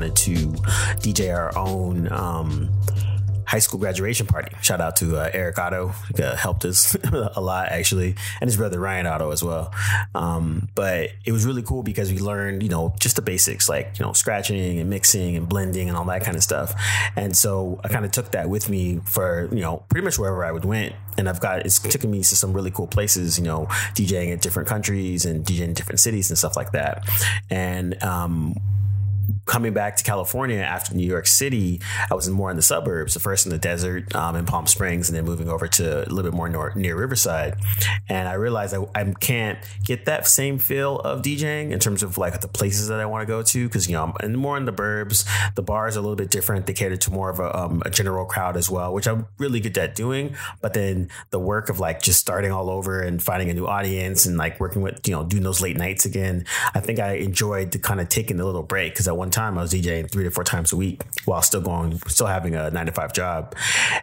wanted to DJ our own high school graduation party. Shout out to Eric Otto, helped us a lot actually, and his brother Ryan Otto as well. But it was really cool because we learned, just the basics, like, scratching and mixing and blending and all that kind of stuff. And so I kind of took that with me for, pretty much wherever I went. And it's taken me to some really cool places, DJing at different countries and DJing in different cities and stuff like that. And, coming back to California after New York City, I was more in the suburbs, first in the desert in Palm Springs, and then moving over to a little bit more near Riverside. And I realized I can't get that same feel of DJing in terms of like the places that I want to go to, because, I'm more in the burbs. The bars are a little bit different. They cater to more of a general crowd as well, which I'm really good at doing. But then the work of like just starting all over and finding a new audience and like working with, doing those late nights again, I think I enjoyed the kind of taking a little break, because I wanted time I was DJing 3 to 4 times a week while still having a 9-to-5 job.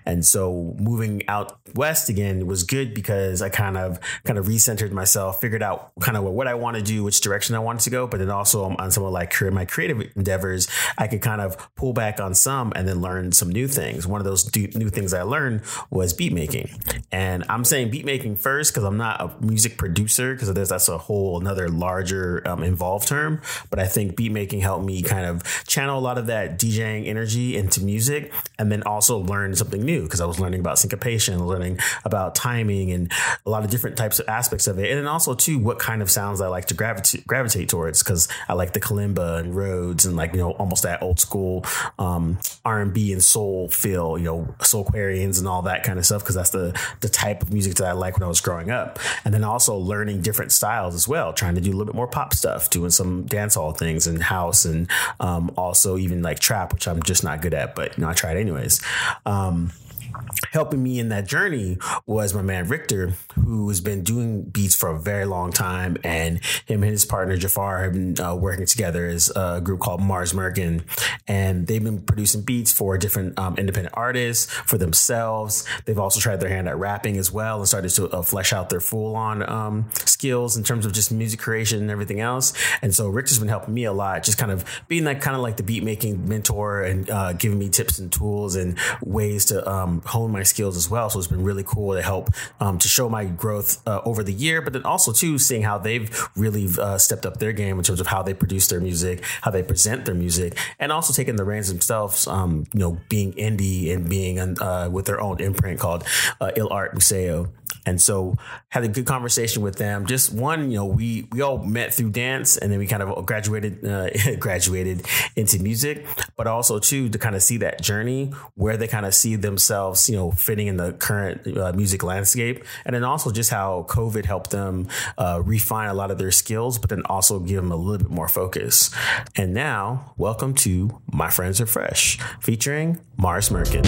And so moving out west again was good because I kind of recentered myself, figured out kind of what I want to do, which direction I wanted to go, but then also on some of like my creative endeavors, I could kind of pull back on some and then learn some new things. One of those new things I learned was beat making. And I'm saying beat making first because I'm not a music producer, because that's a whole another larger involved term, but I think beat making helped me kind of channel a lot of that DJing energy into music, and then also learn something new, because I was learning about syncopation, learning about timing and a lot of different types of aspects of it. And then also too, what kind of sounds I like to gravitate towards, because I like the kalimba and Rhodes and like, almost that old school R&B and soul feel, Soulquarians and all that kind of stuff, because that's the type of music that I like when I was growing up. And then also learning different styles as well, trying to do a little bit more pop stuff, doing some dancehall things and house and also even like trap, which I'm just not good at, but I tried anyways. Helping me in that journey was my man Richter, who has been doing beats for a very long time, and him and his partner Jafar have been working together as a group called Mars Mergen, and they've been producing beats for different independent artists, for themselves. They've also tried their hand at rapping as well and started to flesh out their full-on skills in terms of just music creation and everything else. And so Richter's been helping me a lot, just kind of being that kind of like the beat making mentor and giving me tips and tools and ways to hone my skills as well. So it's been really cool to help to show my growth over the year, but then also too seeing how they've really stepped up their game in terms of how they produce their music, how they present their music, and also taking the reins themselves, being indie and being with their own imprint called Il Arte Museo. And so had a good conversation with them. Just one, we all met through dance, and then we kind of graduated into music, but also too, to kind of see that journey where they kind of see themselves, fitting in the current music landscape. And then also just how COVID helped them refine a lot of their skills, but then also give them a little bit more focus. And now welcome to My Friends Are Fresh featuring Mars Mergen.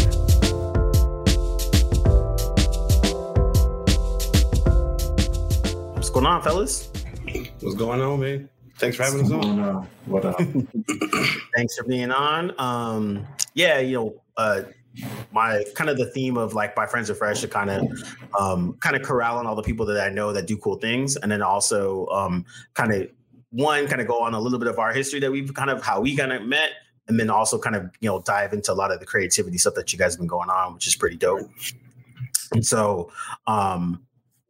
What's going on, fellas? What's going on, man? Thanks for having us on. What up? Thanks for being on. My kind of the theme of like My Friends Are Fresh to kind of corralling all the people that I know that do cool things, and then also kind of go on a little bit of our history that we've kind of how we kind of met, and then also kind of dive into a lot of the creativity stuff that you guys have been going on, which is pretty dope. And so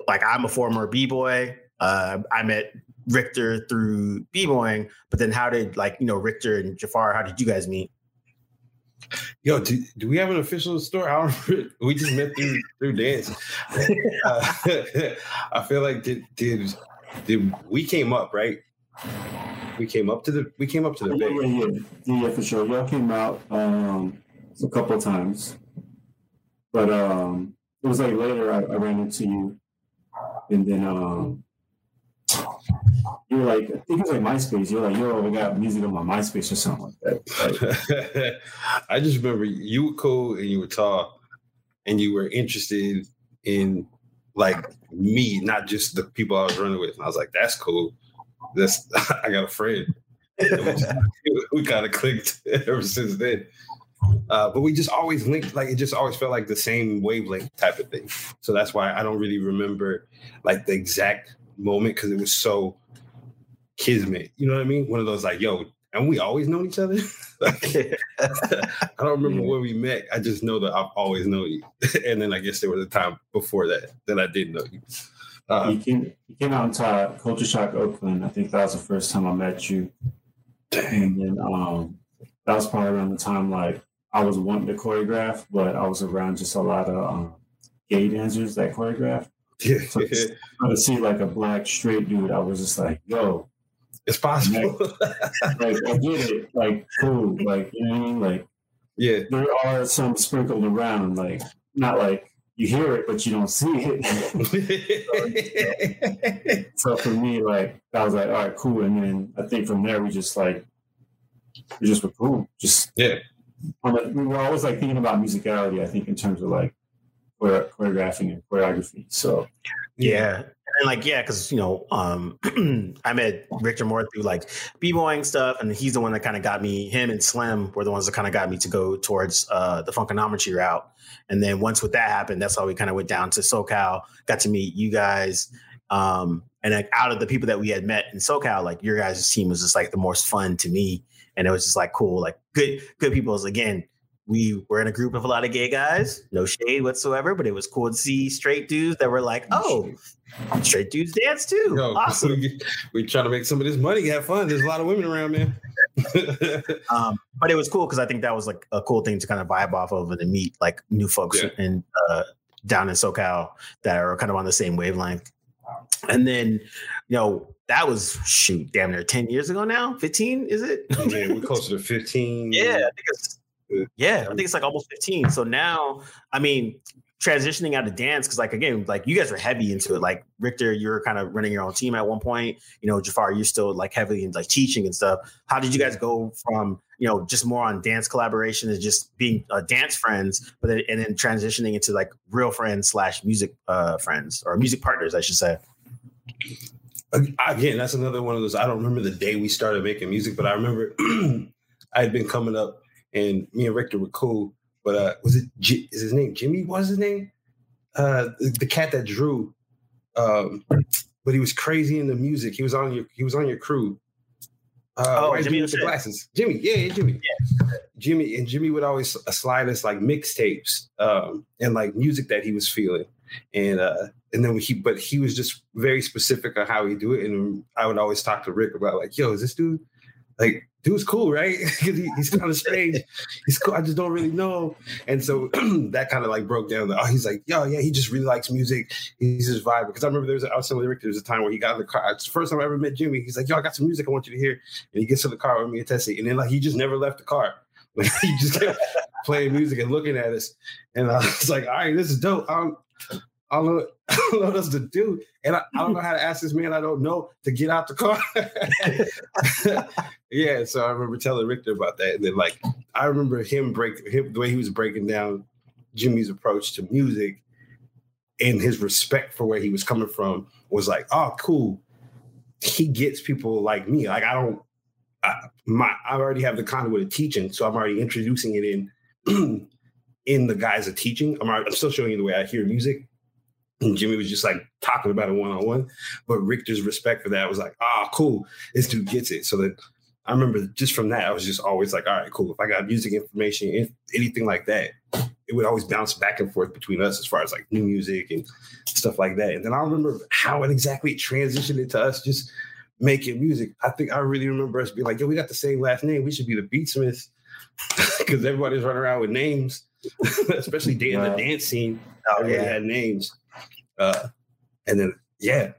like I'm a former b-boy. I met Richter through b-boying, but then how did Richter and Jafar, how did you guys meet? Yo, do we have an official story? I don't, we just met through dance. I feel like we came up, right? We came up to the Bay. Yeah, for sure. Y'all came out a couple of times, but it was like later I ran into you. And then you were like, I think it was like MySpace. You're like, yo, I got music on my MySpace or something like that. Right? I just remember you were cool and you were tall and you were interested in like me, not just the people I was running with. And I was like, that's cool. I got a friend. We kind of clicked ever since then. But we just always linked, like it just always felt like the same wavelength type of thing. So that's why I don't really remember like the exact moment, because it was so kismet. You know what I mean? One of those like, yo, And we always known each other. I don't remember where we met. I just know that I've always known you. And then I guess there was a time before that that I didn't know you. You came out to Culture Shock Oakland. I think that was the first time I met you. And then that was probably around the time like I was wanting to choreograph, but I was around just a lot of gay dancers that choreographed. Yeah. So to see like a black straight dude, I was just like, yo. It's possible. Like I get it. Like cool. Like you know what I mean. Like yeah, there are some sprinkled around. Like not like you hear it, but you don't see it. So for me, like I was like, all right, cool. And then I think from there, we just were cool. Just yeah. We were always like thinking about musicality. I think in terms of like choreography. So yeah. And like, yeah, because, you know, I met Richard Moore through like b-boying stuff. And he's the one that kind of got me, him and Slim were the ones that kind of got me to go towards the Funkonometry route. And then once with that happened, that's how we kind of went down to SoCal, got to meet you guys. And like out of the people that we had met in SoCal, like your guys' team was just like the most fun to me. And it was just like, cool, like good people. Again, we were in a group of a lot of gay guys, no shade whatsoever, but it was cool to see straight dudes that were like, oh, straight dudes dance too. Yo, awesome. We try to make some of this money, have fun. There's a lot of women around, man. But it was cool because I think that was like a cool thing to kind of vibe off of and to meet like new folks in, down in SoCal that are kind of on the same wavelength. And then, you know, that was, shoot, damn near 10 years ago now. 15, is it? Yeah, we're closer to 15. Yeah, I think it's... Yeah, I think it's like almost 15. So now, I mean, transitioning out of dance, because like, again, like you guys are heavy into it. Like Richter, you're kind of running your own team at one point. You know, Jafar, you're still like heavily in like teaching and stuff. How did you guys go from, you know, just more on dance collaboration and just being dance friends, but then, and then transitioning into like real friends / music friends or music partners, I should say? Again, that's another one of those. I don't remember the day we started making music, but I remember I had been coming up. And me and Richter were cool, but is his name Jimmy? What was his name? The cat that drew, but he was crazy in the music. He was on your crew. Right, Jimmy with the glasses. Jimmy, yeah, Jimmy. Yeah. Jimmy would always slide us like mixtapes and like music that he was feeling, and then he was just very specific on how he do it, and I would always talk to Rick about like, yo, is this dude like? Dude's cool, right? Because he's kind of strange. He's cool. I just don't really know. And so that kind of like broke down. Oh, he's like, yo, yeah, he just really likes music. He's just vibing. Because I remember I was telling Rick, there was a time where he got in the car. It's the first time I ever met Jimmy. He's like, yo, I got some music I want you to hear. And he gets to the car with me and Tessie. And then like he just never left the car. Like he just kept playing music and looking at us. And I was like, all right, this is dope. I don't know what else to do. And I don't know how to ask this man I don't know to get out the car. Yeah, so I remember telling Richter about that. And then, like, I remember the way he was breaking down Jimmy's approach to music and his respect for where he was coming from was like, oh, cool. He gets people like me. Like, I already have the conduit of teaching, so I'm already introducing it in the guise of teaching. I'm still showing you the way I hear music. And Jimmy was just like talking about it one-on-one, but Richter's respect for that was like, ah, cool, this dude gets it. So that I remember just from that, I was just always like, all right, cool. If I got music information, anything like that, it would always bounce back and forth between us as far as like new music and stuff like that. And then I remember how it exactly transitioned into us just making music. I think I really remember us being like, yo, we got the same last name. We should be the Beatsmiths because everybody's running around with names, especially in the dance scene. Everybody had names. And then, yeah,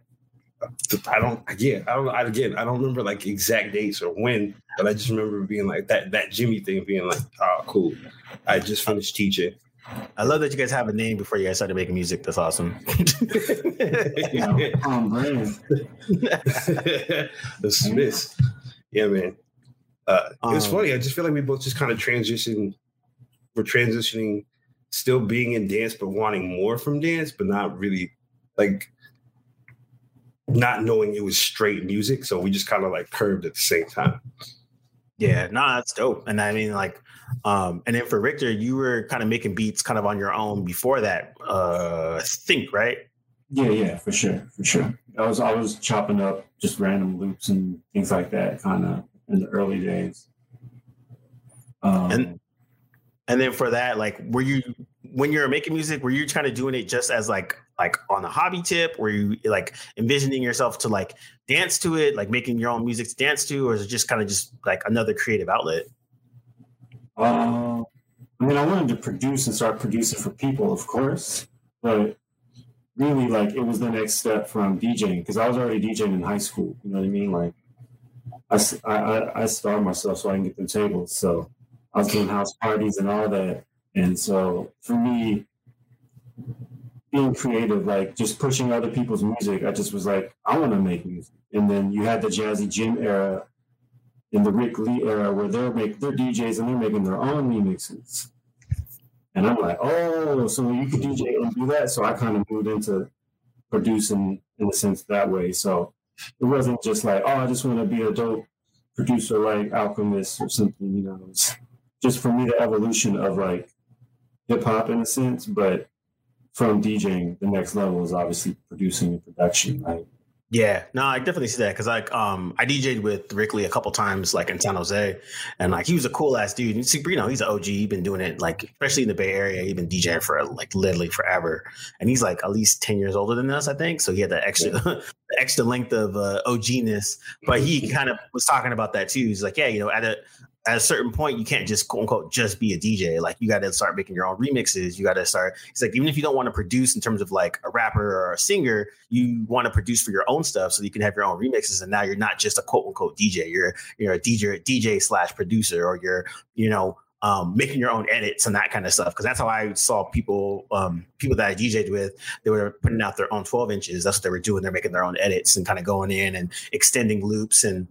I don't remember like exact dates or when, but I just remember being like that Jimmy thing being like, oh, cool. I just finished teaching. I love that you guys have a name before you guys started making music. That's awesome. The Smiths. Yeah, man. It's funny. I just feel like we both just kind of transitioned. We're transitioning, still being in dance, but wanting more from dance, but not really like not knowing it was straight music. So we just kind of like curved at the same time. Yeah, that's dope. And I mean like, and then for Richter, you were kind of making beats kind of on your own before that, I think, right? Yeah, for sure. I was always chopping up just random loops and things like that kind of. in the early days. And then for that, like, were you, when you were making music, were you trying to doing it just as like on a hobby tip? Were you like envisioning yourself to like dance to it, like making your own music to dance to, or is it just kind of just like another creative outlet? I mean, I wanted to produce and start producing for people, of course, but really like it was the next step from DJing, because I was already DJing in high school. You know what I mean? Like I starved myself so I can get the tables. So I was doing house parties and all that. And so for me, being creative, like just pushing other people's music, I just was like, I want to make music. And then you had the Jazzy Jim era and the Rick Lee era where they're DJs and they're making their own remixes. And I'm like, oh, so you can DJ and do that. So I kind of moved into producing in a sense that way. So it wasn't just like, oh, I just want to be a dope producer like Alchemist or something, you know. It was just for me the evolution of like hip hop in a sense, but from DJing, the next level is obviously producing and production, right? Yeah, no, I definitely see that because like I DJed with Rick Lee a couple times, like in San Jose, and like he was a cool ass dude. And you know, he's an OG. He's been doing it like, especially in the Bay Area, he's been DJing for like literally forever. And he's like at least 10 years older than us, I think. So he had that extra, the extra length of OG-ness. But he kind of was talking about that too. He's like, yeah, you know, at a certain point, you can't just quote unquote just be a DJ. Like you got to start making your own remixes. You got to start. It's like even if you don't want to produce in terms of like a rapper or a singer, you want to produce for your own stuff so you can have your own remixes. And now you're not just a quote unquote DJ. You're a DJ/producer, or you're making your own edits and that kind of stuff. Because that's how I saw people that I DJed with. They were putting out their own 12 inches. That's what they were doing. They're making their own edits and kind of going in and extending loops and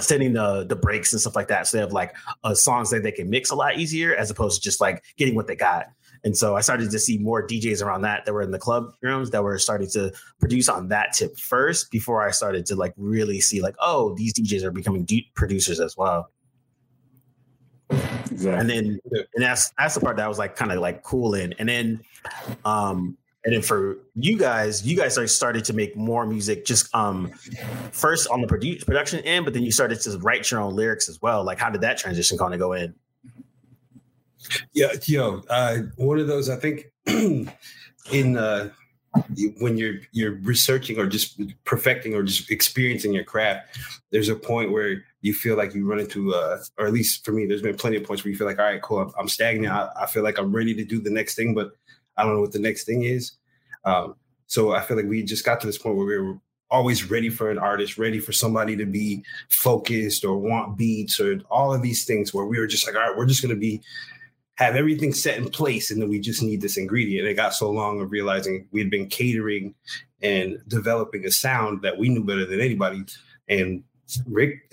sending the breaks and stuff like that. So they have like songs that they can mix a lot easier as opposed to just like getting what they got. And so I started to see more DJs around that were in the club rooms that were starting to produce on that tip first before I started to like really see like, oh, these DJs are becoming producers as well. Exactly. And that's the part that I was like kind of like cool in. And then for you guys started to make more music just first on the production end, but then you started to write your own lyrics as well. Like, how did that transition kind of go in? Yeah, one of those, I think, in when you're researching or just perfecting or just experiencing your craft, there's a point where you feel like you run into, or at least for me, there's been plenty of points where you feel like, all right, cool, I'm stagnant. I feel like I'm ready to do the next thing, but I don't know what the next thing is. So I feel like we just got to this point where we were always ready for an artist, ready for somebody to be focused or want beats or all of these things where we were just like, all right, we're just going to have everything set in place. And then we just need this ingredient. And it got so long of realizing we had been catering and developing a sound that we knew better than anybody. And Rick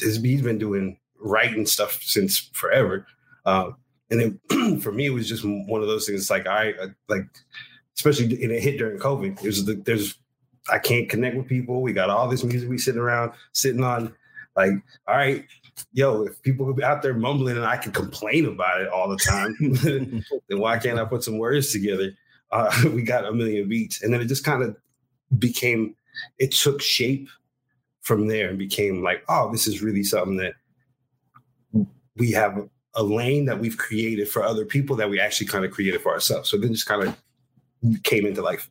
he's been doing writing stuff since forever. And then for me, it was just one of those things. It's like, especially in a hit during COVID, it was I can't connect with people. We got all this music we sitting on like, all right, if people out there mumbling and I can complain about it all the time, then why can't I put some words together? We got a million beats. And then it just kind of it took shape from there and became like, oh, this is really something that we have a lane that we've created for other people that we actually kind of created for ourselves. So then just kind of came into like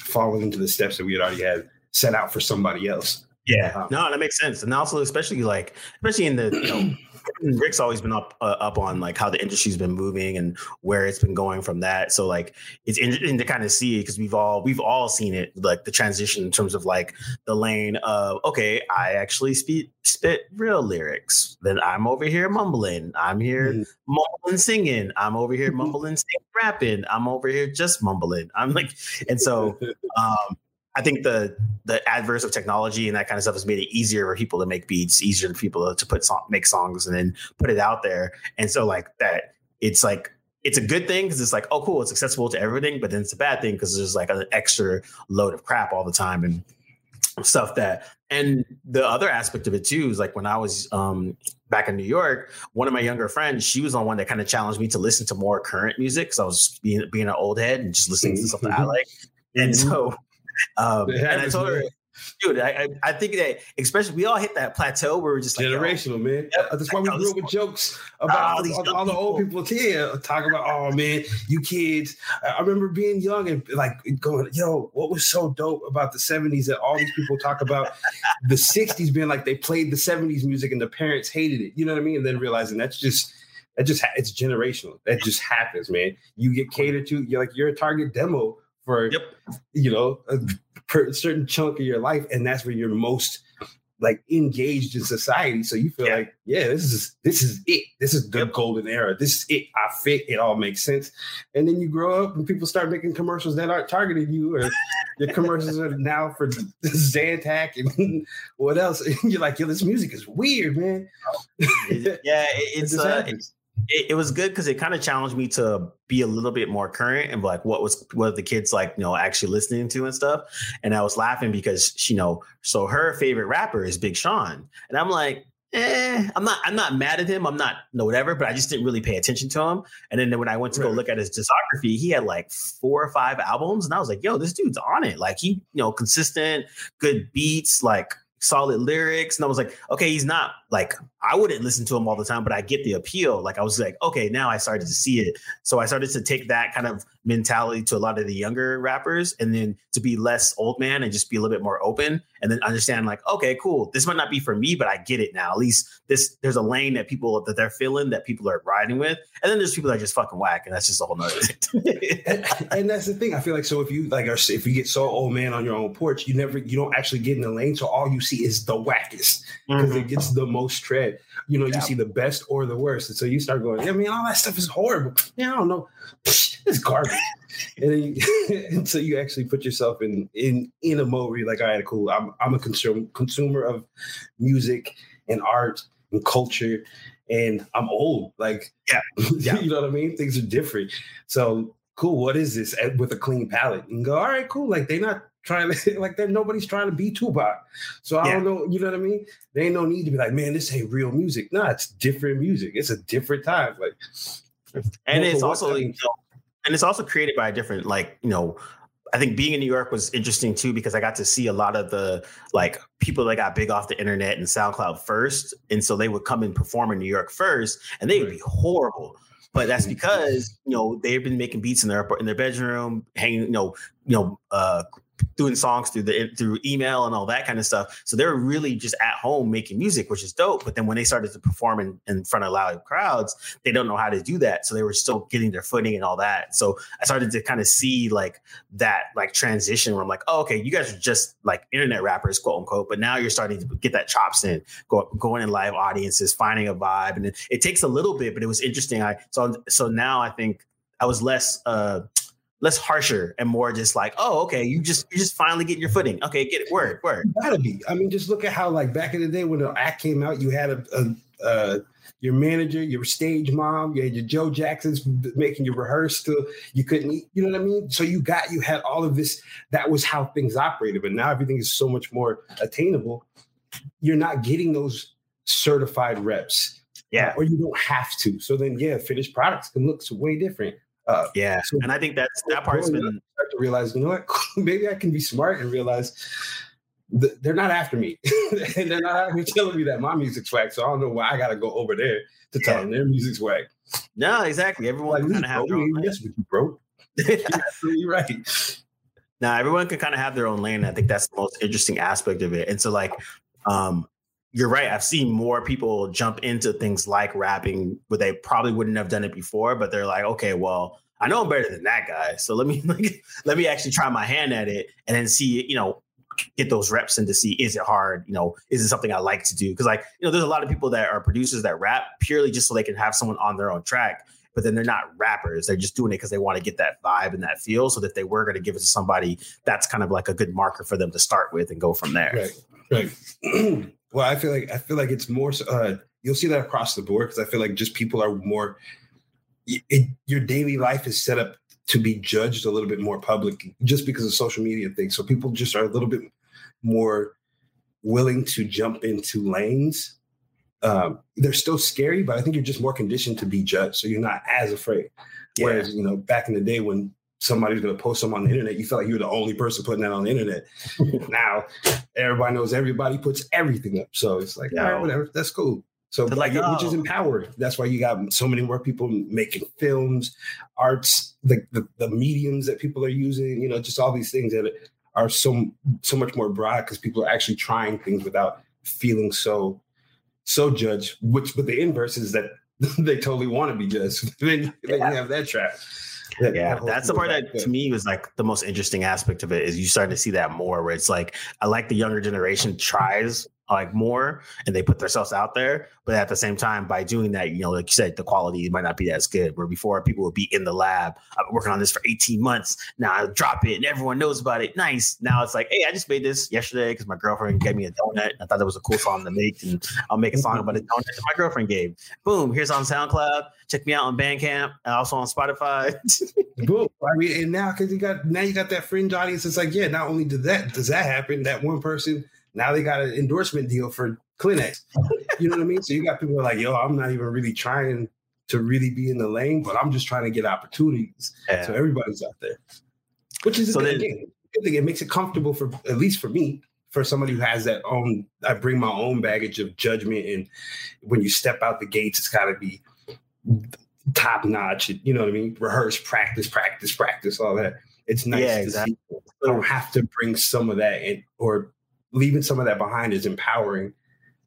following into the steps that we had already had set out for somebody else. Yeah, no, that makes sense. And also especially in the, Rick's always been up on like how the industry's been moving and where it's been going from that. So like it's interesting to kind of see it because we've all seen it, like the transition in terms of like the lane of, okay, I actually spit real lyrics. Then I'm over here mumbling. I'm here mumbling, singing. I'm over here mumbling, singing, rapping. I'm over here just mumbling. I'm like, and so I think the adverse of technology and that kind of stuff has made it easier for people to make beats, easier for people to make songs and then put it out there. And so like that, it's like, it's a good thing because it's like, oh, cool, it's accessible to everything. But then it's a bad thing because there's like an extra load of crap all the time and stuff that. And the other aspect of it too is like when I was back in New York, one of my younger friends, she was on one that kind of challenged me to listen to more current music because I was being an old head and just listening to stuff that I like. And so and I told her Dude, I think that especially we all hit that plateau where we're just like generational, man. Yep. That's why we grew up with jokes about all the old people here talking about, oh man, you kids. I remember being young and like going, yo, what was so dope about the 70s that all these people talk about the 60s being like they played the 70s music and the parents hated it. You know what I mean? And then realizing that's just it's generational. That just happens, man. You get catered to. You're a target demo for a certain chunk of your life, and that's where you're most like engaged in society. So you feel like, this is it. This is the golden era. This is it. I fit. It all makes sense. And then you grow up, and people start making commercials that aren't targeting you, or your commercials are now for Zantac and what else? And you're like, yo, this music is weird, man. It was good because it kind of challenged me to be a little bit more current and like what the kids like, actually listening to and stuff. And I was laughing because so her favorite rapper is Big Sean. And I'm like, I'm not mad at him. I'm not whatever, but I just didn't really pay attention to him. And then when I went to go look at his discography, he had like 4 or 5 albums. And I was like, yo, this dude's on it. Like he, consistent, good beats, like solid lyrics. And I was like, okay, he's not like, I wouldn't listen to him all the time, but I get the appeal. Like I was like, okay, now I started to see it. So I started to take that kind of mentality to a lot of the younger rappers and then to be less old man and just be a little bit more open and then understand like, okay, cool. This might not be for me, but I get it now. At least there's a lane that they're feeling that people are riding with. And then there's people that are just fucking whack. And that's just a whole nother thing. and that's the thing. I feel like, so if you get so old man on your own porch, you don't actually get in the lane. So all you see is the wackest because it gets the most tread. You see the best or the worst. And so you start going, all that stuff is horrible. Yeah, I don't know. It's garbage. And then so you actually put yourself in a mode where you're like, all right, cool. I'm a consumer of music and art and culture. And I'm old. Like, you know what I mean? Things are different. So cool. What is this? With a clean palette and go, all right, cool. Like they're not trying to nobody's trying to be Tupac. So I don't know, you know what I mean? There ain't no need to be like, man, this ain't real music. No, it's different music. It's a different time. Like, and it's also and it's also created by a different, I think being in New York was interesting too, because I got to see a lot of the like people that got big off the internet and SoundCloud first. And so they would come and perform in New York first and they would be horrible. But that's because, they've been making beats in their bedroom, hanging, doing songs through email and all that kind of stuff. So they're really just at home making music, which is dope. But then when they started to perform in front of loud crowds, they don't know how to do that. So they were still getting their footing and all that. So I started to kind of see like that like transition where I'm like, oh, okay, you guys are just like internet rappers, quote unquote. But now you're starting to get that chops in, going in live audiences, finding a vibe. And it takes a little bit, but it was interesting. So now I think I was less harsher and more just like, oh, okay, you just finally get your footing. Okay, get it. Word. You gotta be. I mean, just look at how like back in the day when the act came out, you had your manager, your stage mom, you had your Joe Jackson's making you rehearse till you couldn't eat. You know what I mean? So you had all of this. That was how things operated. But now everything is so much more attainable. You're not getting those certified reps. Yeah. Or you don't have to. So then, finished products can look way different. So and I think that part's been. I start to realize, maybe I can be smart and realize they're not after me, and they're not out here telling me that my music's whack. So I don't know why I got to go over there to tell them their music's whack. No, exactly. Everyone kind of have their own. Yes, with you, bro. You're right. Now everyone can kind of have their own lane. I think that's the most interesting aspect of it. And so, like, you're right. I've seen more people jump into things like rapping where they probably wouldn't have done it before, but they're like, okay, well, I know I'm better than that guy. So let me actually try my hand at it and then see, get those reps in to see, is it hard? Is it something I like to do? Cause there's a lot of people that are producers that rap purely just so they can have someone on their own track, but then they're not rappers. They're just doing it because they want to get that vibe and that feel. So that they were going to give it to somebody, that's kind of like a good marker for them to start with and go from there. Right. Well, I feel like it's more. You'll see that across the board because I feel like just people are more. Your daily life is set up to be judged a little bit more public just because of social media things. So people just are a little bit more willing to jump into lanes. They're still scary, but I think you're just more conditioned to be judged, so you're not as afraid. Yeah. Whereas back in the day when somebody's going to post them on the internet. You felt like you were the only person putting that on the internet. Now everybody knows everybody puts everything up. So it's like, all right, whatever, that's cool. So like, which is empowering. That's why you got so many more people making films, arts, the mediums that people are using, you know, just all these things that are so much more broad because people are actually trying things without feeling so judged, which, but the inverse is that they totally want to be judged. They can have that trap. That's the part that to me was like the most interesting aspect of it is you starting to see that more where it's like, I like the younger generation tries like more and they put themselves out there. But at the same time, by doing that, you know, like you said, the quality might not be as good where before people would be in the lab. I've been working on this for 18 months. Now I drop it and everyone knows about it. Nice. Now it's like, hey, I just made this yesterday because my girlfriend gave me a donut. I thought that was a cool song to make and I'll make a song about a donut that my girlfriend gave. Boom. Here's on SoundCloud. Check me out on Bandcamp. Also on Spotify. Boom. I mean, and now, cause you got that fringe audience. It's like, yeah, not only does that happen, that one person, now they got an endorsement deal for Kleenex. You know what I mean? So you got people like, yo, I'm not even really trying to really be in the lane, but I'm just trying to get opportunities. Yeah. So everybody's out there, which is a good thing. It makes it comfortable for, at least for me, for somebody who has that own, I bring my own baggage of judgment. And when you step out the gates, it's got to be top notch. You know what I mean? Rehearse, practice, all that. It's nice to see. I don't have to bring some of that in or leaving some of that behind is empowering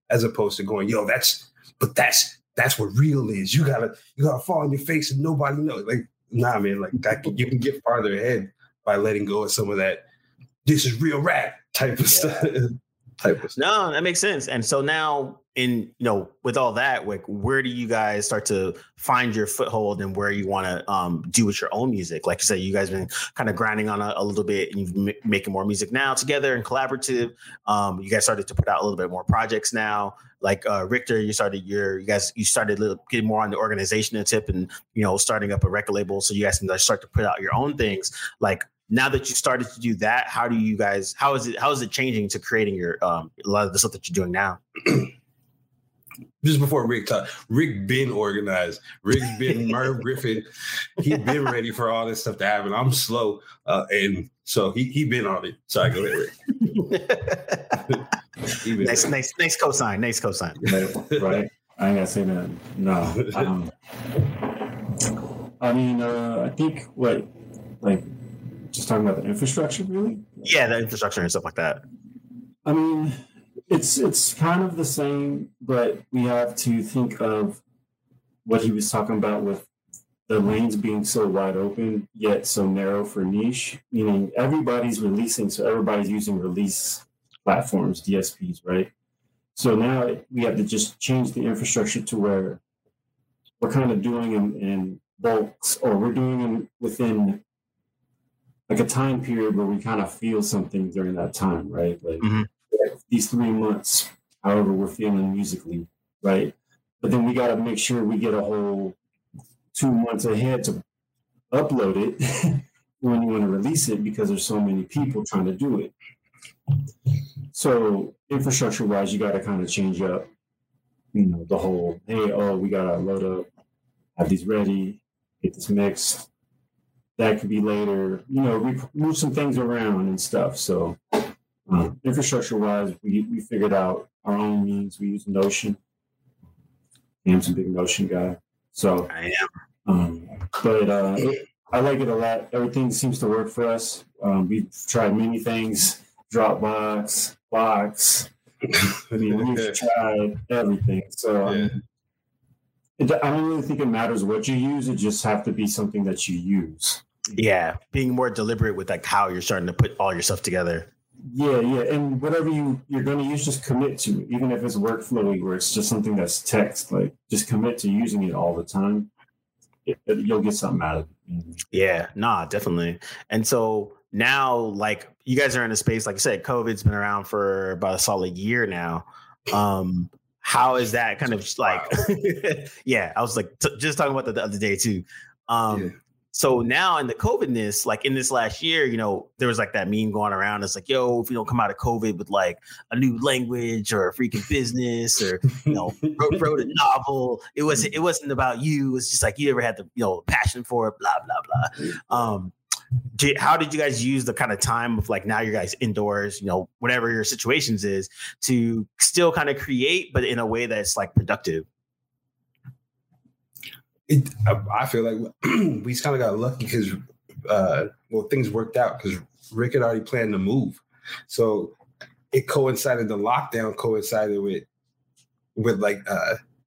as opposed to going, yo, that's what real is. You gotta fall on your face and nobody knows. Like, nah, man, like you can get farther ahead by letting go of some of that. This is real rap type of stuff. No, that makes sense. And so now with all that, like, where do you guys start to find your foothold and where you want to do with your own music? Like you said, you guys have been kind of grinding on a little bit and you've making more music now together and collaborative. You guys started to put out a little bit more projects now. Like Richter, you started getting more on the organization tip and, you know, starting up a record label. So you guys can start to put out your own things. Like, now that you started to do that, how is it changing to creating your a lot of the stuff that you're doing now? Just before Rick talked, Rick been organized. Rick's been Merv Griffin. He's been ready for all this stuff to happen. I'm slow. And so he been on it. Sorry, go ahead, Rick. Nice cosign. Right. I ain't gotta say that. No. I think just talking about the infrastructure, really? Yeah, the infrastructure and stuff like that. I mean, it's kind of the same, but we have to think of what he was talking about with the lanes being so wide open, yet so narrow for niche, meaning everybody's releasing, so everybody's using release platforms, DSPs, right? So now we have to just change the infrastructure to where we're kind of doing in bulks, or we're doing them within like a time period where we kind of feel something during that time, right? Like these 3 months, however we're feeling musically, right? But then we got to make sure we get a whole 2 months ahead to upload it when you want to release it, because there's so many people trying to do it. So infrastructure wise, you got to kind of change up, you know, the whole, hey, oh, we got to load up, have these ready, get this mixed. That could be later, you know, we move some things around and stuff. So infrastructure-wise, we figured out our own means. We use Notion. I'm a big Notion guy. So I am. I like it a lot. Everything seems to work for us. We've tried many things. Dropbox, Box. I mean, we've tried everything. So I don't really think it matters what you use. It just have to be something that you use. Yeah. Being more deliberate with like how you're starting to put all your stuff together. Yeah. And whatever you're going to use, just commit to it. Even if it's workflowy where it's just something that's text, like just commit to using it all the time. You'll get something out of it. Mm-hmm. Yeah. Nah, definitely. And so now, like, you guys are in a space, like I said, COVID's been around for about a solid year now. How is that kind of like, I was like just talking about that the other day too. So now in the COVIDness, like in this last year, you know, there was like that meme going around. It's like, yo, if we don't come out of COVID with like a new language or a freaking business or, you know, wrote a novel, it wasn't about you. It's just like, you never had the, you know, passion for it, blah, blah, blah. How did you guys use the kind of time of like now you guys indoors, you know, whatever your situations is, to still kind of create, but in a way that's like productive? I feel like we kind of got lucky because things worked out because Rick had already planned to move, so it coincided. The lockdown coincided with like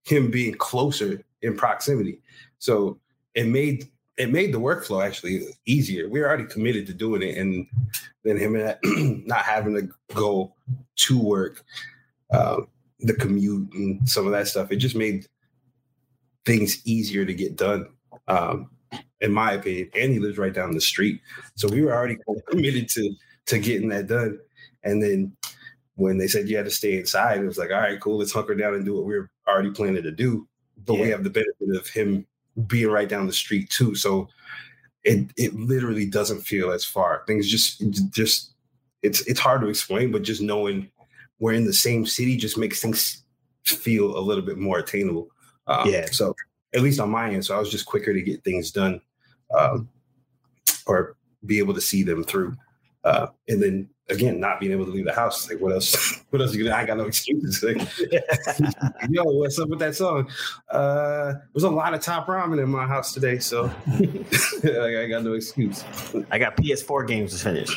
him being closer in proximity, so it made the workflow actually easier. We were already committed to doing it, and then him not having to go to work, the commute and some of that stuff, it just made things easier to get done, in my opinion. And he lives right down the street, so we were already committed to getting that done. And then when they said you had to stay inside, it was like, all right, cool, let's hunker down and do what we were already planning to do. But yeah, we have the benefit of him being right down the street too, so it literally doesn't feel as far. Things just it's hard to explain, but just knowing we're in the same city just makes things feel a little bit more attainable. So at least on my end, so I was just quicker to get things done, or be able to see them through. And then again, not being able to leave the house, like what else you gonna? I got no excuses. Like, yo, what's up with that song? There's a lot of top ramen in my house today, so I got no excuse. I got PS4 games to finish.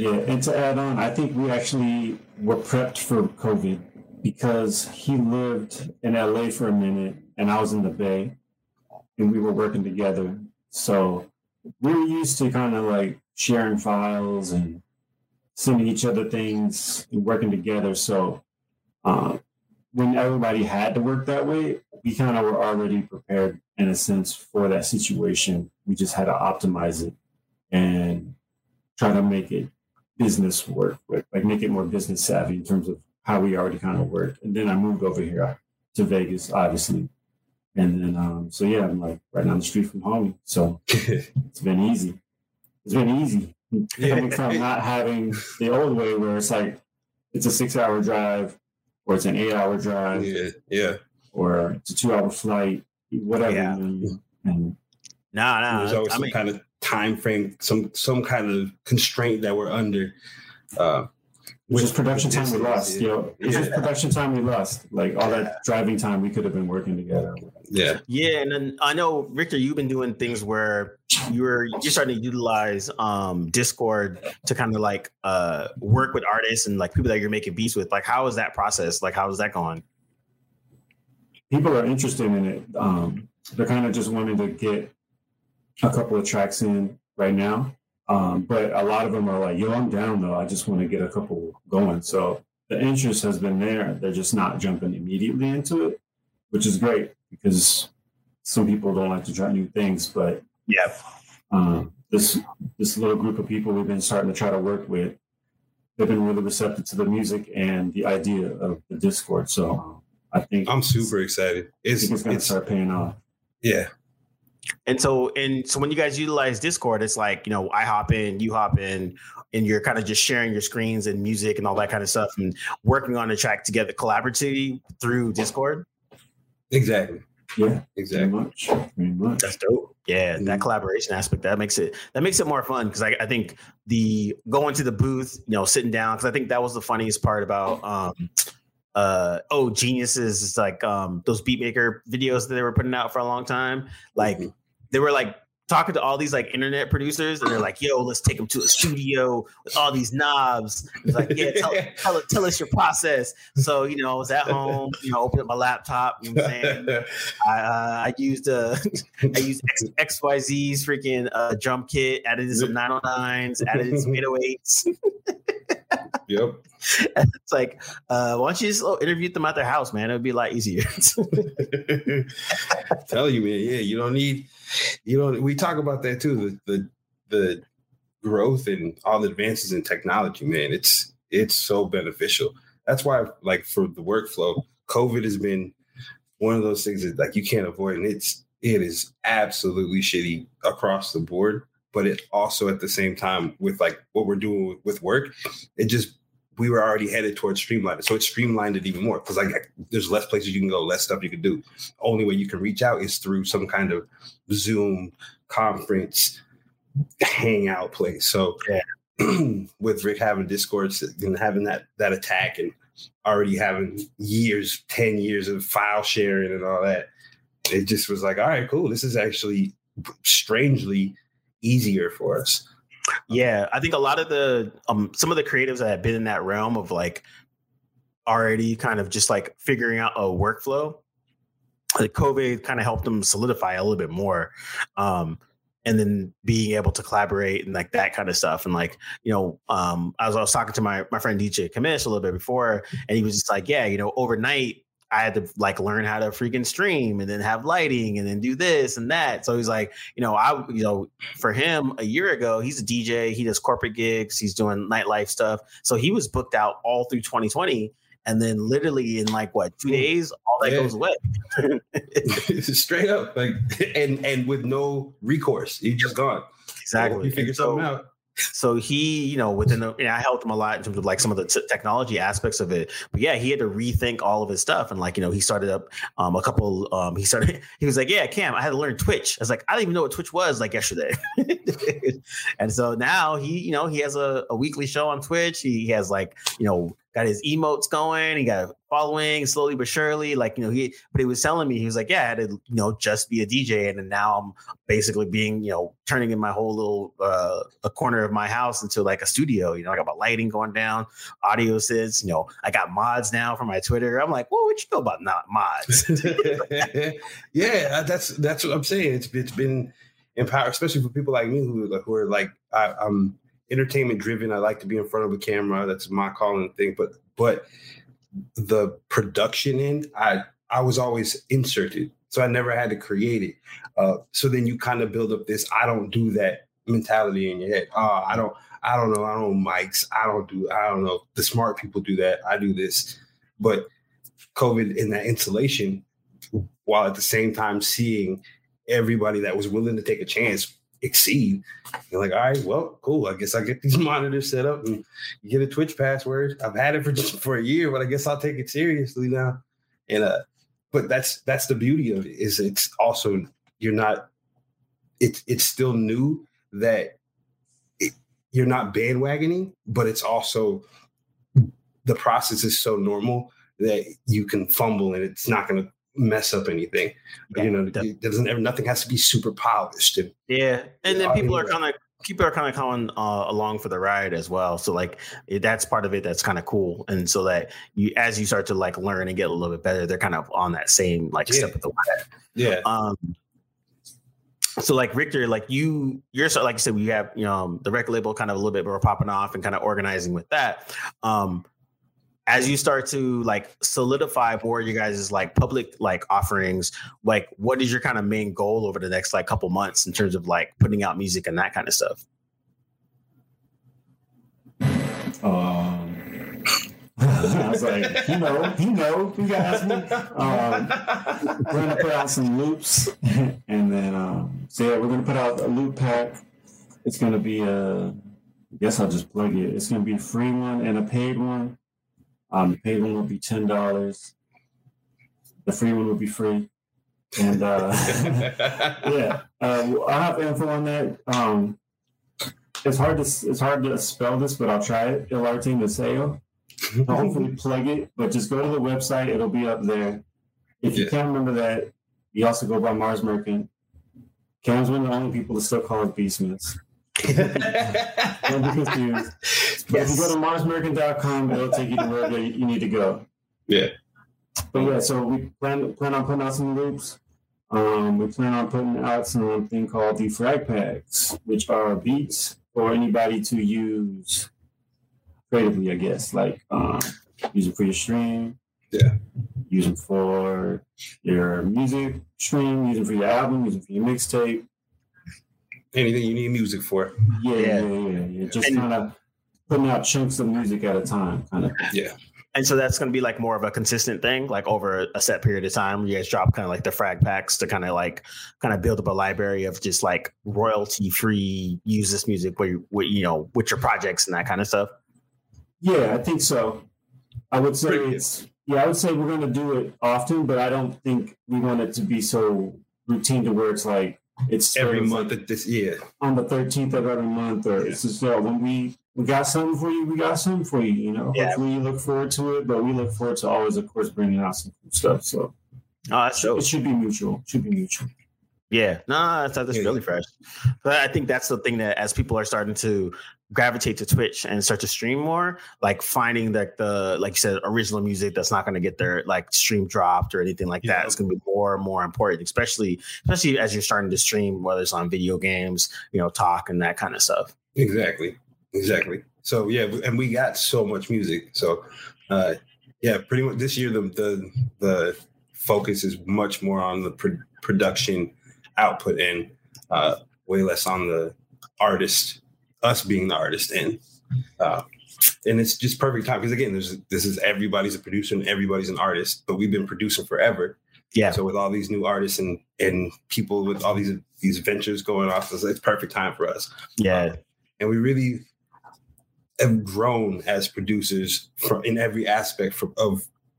Yeah, and to add on, I think we actually were prepped for COVID because he lived in LA for a minute and I was in the Bay, and we were working together, so we were used to kind of like sharing files and sending each other things and working together. So when everybody had to work that way, we kind of were already prepared in a sense for that situation. We just had to optimize it and try to make it business work, like make it more business savvy in terms of how we already kind of worked. And then I moved over here to Vegas, obviously. And then, so yeah, I'm like right down the street from home. So it's been easy. Coming from not having the old way where it's like it's a 6-hour drive or it's an 8-hour drive, or it's a 2-hour flight, whatever. Yeah. And there's always some kind of time frame, some kind of constraint that we're under. Which is production time we lost. Yeah. You know, it's just production time we lost. Like all that driving time we could have been working together. Yeah. Yeah. And then I know, Richter, you've been doing things where you're starting to utilize Discord to kind of like work with artists and like people that you're making beats with. Like, how is that process? Like, how is that going? People are interested in it. They're kind of just wanting to get a couple of tracks in right now. But a lot of them are like, yo, I'm down though. I just want to get a couple going. So the interest has been there. They're just not jumping immediately into it, which is great because some people don't like to try new things. But this little group of people we've been starting to try to work with, they've been really receptive to the music and the idea of the Discord. So I think I'm super excited. It's going to start paying off. Yeah. And so when you guys utilize Discord, it's like, you know, I hop in, you hop in, and you're kind of just sharing your screens and music and all that kind of stuff and working on a track together collaboratively through Discord. Exactly. Yeah, exactly. Pretty much. That's dope. Yeah, that collaboration aspect, that makes it more fun because I think the going to the booth, you know, sitting down, because I think that was the funniest part about Geniuses is like those beatmaker videos that they were putting out for a long time. Like they were like talking to all these like internet producers and they're like, yo, let's take them to a studio with all these knobs. It's like, yeah, tell us your process. So, you know, I was at home, you know, opened up my laptop, you know what I'm saying? I used XYZ's freaking drum kit, added some 909s, added some 808s. Yep. It's like, why don't you just interview them at their house, man? It would be a lot easier. Tell you, man. Yeah, we talk about that too, the growth and all the advances in technology, man. It's so beneficial. That's why, like, for the workflow, COVID has been one of those things that like you can't avoid, and it is absolutely shitty across the board. But it also at the same time with like what we're doing with work, it just, we were already headed towards streamlining. So it streamlined it even more because like there's less places you can go, less stuff you can do. Only way you can reach out is through some kind of Zoom conference, hangout place. So yeah. With Rick having Discord and having that attack and already having 10 years of file sharing and all that, it just was like, all right, cool. This is actually strangely easier for us. Yeah, I think a lot of the some of the creatives that have been in that realm of like already kind of just like figuring out a workflow, like COVID kind of helped them solidify a little bit more. And then being able to collaborate and like that kind of stuff. And like, you know, I was talking to my friend DJ Kamish a little bit before, and he was just like, yeah, you know, overnight I had to like learn how to freaking stream and then have lighting and then do this and that. So he's like, you know, for him a year ago, he's a DJ, he does corporate gigs, he's doing nightlife stuff. So he was booked out all through 2020. And then literally in like, 2 days, all that goes away. Straight up. Like, and with no recourse, he's just gone. Exactly. He figured something out. So he, you know, I helped him a lot in terms of like some of the technology aspects of it. But yeah, he had to rethink all of his stuff. And like, you know, he started up he was like, yeah, Cam, I had to learn Twitch. I was like, I didn't even know what Twitch was like yesterday. And so now he, you know, he has a weekly show on Twitch. He has like, you know, got his emotes going. He got a following slowly but surely. Like, you know, but he was telling me, he was like, yeah, I had to, you know, just be a DJ. And then now I'm basically being, you know, turning in my whole little a corner of my house into like a studio. You know, I got my lighting going down, audio sits, you know, I got mods now for my Twitter. I'm like, well, what you know about not mods? Yeah, that's what I'm saying. It's been empowering, especially for people like me who are like, I'm entertainment driven. I like to be in front of a camera. That's my calling thing. But the production end, I was always inserted, so I never had to create it. So then you kind of build up this I don't do that mentality in your head. I don't know. I don't own mics. I don't know. The smart people do that. I do this. But COVID and that insulation, while at the same time seeing everybody that was willing to take a chance exceed, you're like, all right, well, cool, I guess I get these monitors set up and you get a Twitch password. I've had it for a year, but I guess I'll take it seriously now. And but that's the beauty of it, is it's also it's still new, that you're not bandwagoning, but it's also the process is so normal that you can fumble and it's not going to mess up anything. Yeah, you know, nothing has to be super polished. And, yeah, and then people are kind of coming along for the ride as well. So like that's part of it that's kind of cool. And so that you, as you start to like learn and get a little bit better, they're kind of on that same like step of the way. Yeah. So like Richter, like you're so, like you said, we have, you know, the record label kind of a little bit more popping off and kind of organizing with that. As you start to like solidify more you guys' like public like offerings, like what is your kind of main goal over the next like couple months in terms of like putting out music and that kind of stuff? I was like, you guys, we're gonna put out some loops, and then we're gonna put out a loop pack. It's gonna be I guess I'll just plug it. It's gonna be a free one and a paid one. The paid one will be $10. The free one will be free. And I'll have info on that. It's hard to spell this, but I'll try it. Il Arte Museo. I'll hopefully plug it, but just go to the website. It'll be up there. If you can't remember that, you also go by Mars Mergen. Cam's one of the only people that still call it Beatsmiths. Don't be confused. But if you go to marsmergen.com, it'll take you to wherever you need to go. Yeah. But yeah, so we plan on putting out some loops. We plan on putting out something called the frag packs, which are beats for anybody to use creatively, I guess. Like use it for your stream. Yeah. Use it for your music stream, use it for your album, use it for your mixtape. Anything you need music for. Yeah. Just kind of putting out chunks of music at a time, kind of. Yeah. And so that's going to be like more of a consistent thing, like over a set period of time. You guys drop kind of like the frag packs to kind of build up a library of just like royalty free, use this music with your projects and that kind of stuff. Yeah, I think so. I would say I would say we're going to do it often, but I don't think we want it to be so routine to where it's like, It's every month of this year. On the 13th of every month, or it's just when we got something for you, we got something for you. You know, hopefully you look forward to it, but we look forward to always, of course, bringing out some cool stuff. So it should be mutual. Yeah, that's really fresh. But I think that's the thing that as people are starting to gravitate to Twitch and start to stream more, like finding that the, like you said, original music that's not going to get their like stream dropped or anything like that. It's going to be more and more important, especially as you're starting to stream, whether it's on video games, you know, talk and that kind of stuff. Exactly. So yeah, and we got so much music. So pretty much this year the focus is much more on the production output and way less on the artist, us being the artist. And it's just perfect time because, again, this is everybody's a producer and everybody's an artist, but we've been producing forever. Yeah. So with all these new artists and people with all these ventures going off, it's perfect time for us. Yeah. And we really have grown as producers in every aspect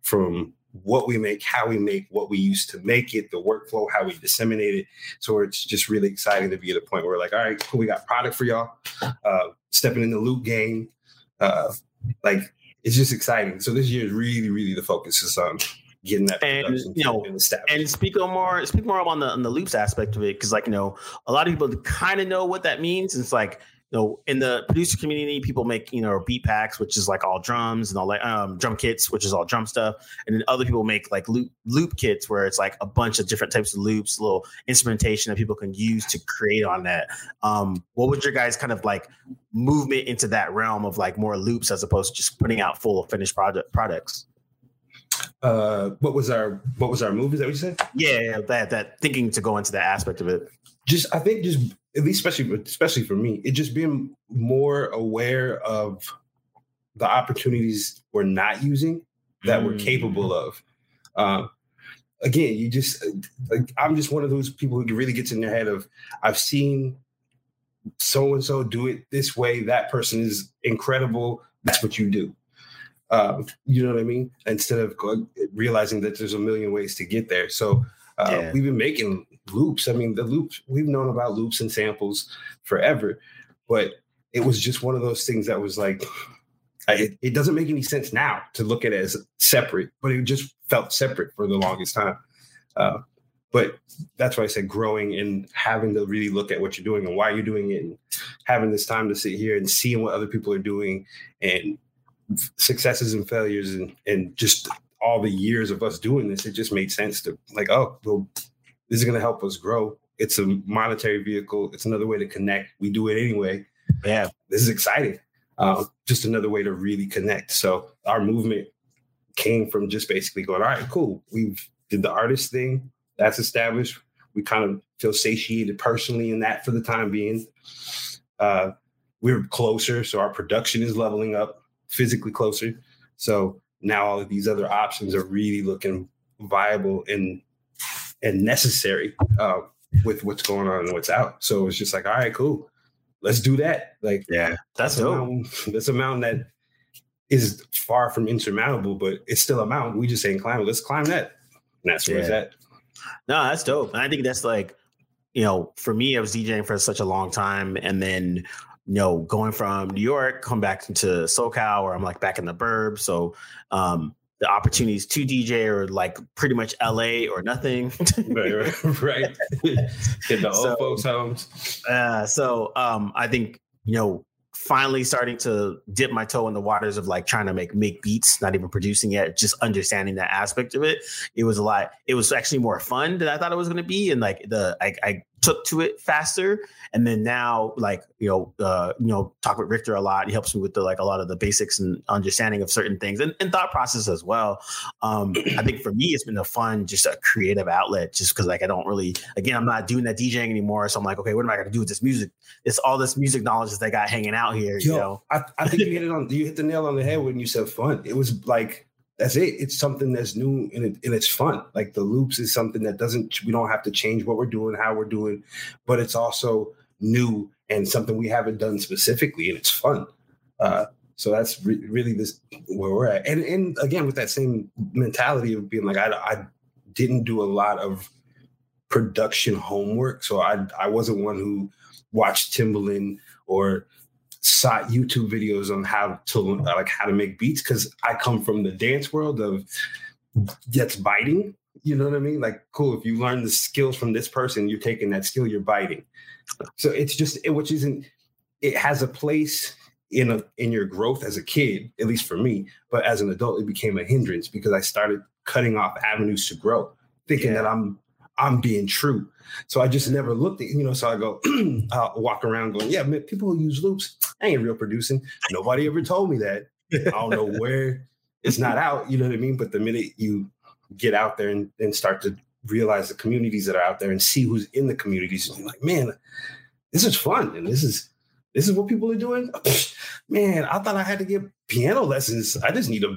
from what we make, how we make, what we used to make it, the workflow, how we disseminate it. So it's just really exciting to be at a point where we're like, all right, cool, we got product for y'all. Stepping in the loop game. It's just exciting. So this year is really, really the focus is on getting that production established. And speak more on the loops aspect of it, because a lot of people kind of know what that means. It's like, in the producer community, people make, beat packs, which is like all drums and all like drum kits, which is all drum stuff. And then other people make like loop kits where it's like a bunch of different types of loops, little instrumentation that people can use to create on that. What was your guys kind of like movement into that realm of like more loops as opposed to just putting out full finished products? What was our move? Is that what you said? Yeah, that thinking to go into that aspect of it. I think at least especially for me, it just being more aware of the opportunities we're not using that we're capable of. Again, I'm just one of those people who really gets in their head of, I've seen so-and-so do it this way. That person is incredible. That's what you do. You know what I mean? Instead of realizing that there's a million ways to get there. So we've been making loops. I mean, the loops, we've known about loops and samples forever, but it was just one of those things that was like, it doesn't make any sense now to look at it as separate, but it just felt separate for the longest time. But that's why I said growing and having to really look at what you're doing and why you're doing it and having this time to sit here and seeing what other people are doing and successes and failures and just all the years of us doing this, it just made sense to like, oh, well, this is going to help us grow. It's a monetary vehicle. It's another way to connect. We do it anyway. Yeah. This is exciting. Just another way to really connect. So our movement came from just basically going, all right, cool. We did the artist thing. That's established. We kind of feel satiated personally in that for the time being. We're closer. So our production is leveling up, physically closer. So now all of these other options are really looking viable and necessary with what's going on and what's out. So it's just like, all right, cool. Let's do that. Like, yeah, that's dope. That's a mountain that is far from insurmountable, but it's still a mountain. We just ain't climbing. Let's climb that. And that's where it's at. No, that's dope. And I think that's like, for me, I was DJing for such a long time. And then, going from New York, come back to SoCal, where I'm like back in the burbs. So, the opportunities to DJ are like pretty much LA or nothing. right. Get the old folks homes. I think, finally starting to dip my toe in the waters of like trying to make beats, not even producing yet, just understanding that aspect of it. It was a lot. It was actually more fun than I thought it was going to be. And like I took to it faster. And then now, like, talk with Richter a lot. He helps me with a lot of the basics and understanding of certain things and thought process as well. I think for me, it's been a fun, just a creative outlet, just because I don't really, again, I'm not doing that DJing anymore. So I'm like, okay, what am I going to do with this music? It's all this music knowledge that I got hanging out here. I think you hit the nail on the head when you said fun. It was like, that's it. It's something that's new and it's fun. Like the loops is something that we don't have to change what we're doing, how we're doing, but it's also new and something we haven't done specifically, and it's fun. So that's really this where we're at. And again, with that same mentality of being like, I didn't do a lot of production homework. So I wasn't one who watched Timbaland or saw YouTube videos on how to make beats, because I come from the dance world of that's biting. You know what I mean? Like, cool. If you learn the skills from this person, you're taking that skill, you're biting. So it's just, it has a place in your growth as a kid, at least for me, but as an adult, it became a hindrance because I started cutting off avenues to grow, thinking that I'm being true. So I just never looked at, so I go walk around going, yeah, man, people who use loops, I ain't real producing. Nobody ever told me that. I don't know where it's not out. You know what I mean? But the minute you get out there and start to realize the communities that are out there and see who's in the communities, and you're like, man, this is fun. And this is what people are doing. Man, I thought I had to get piano lessons. I just need to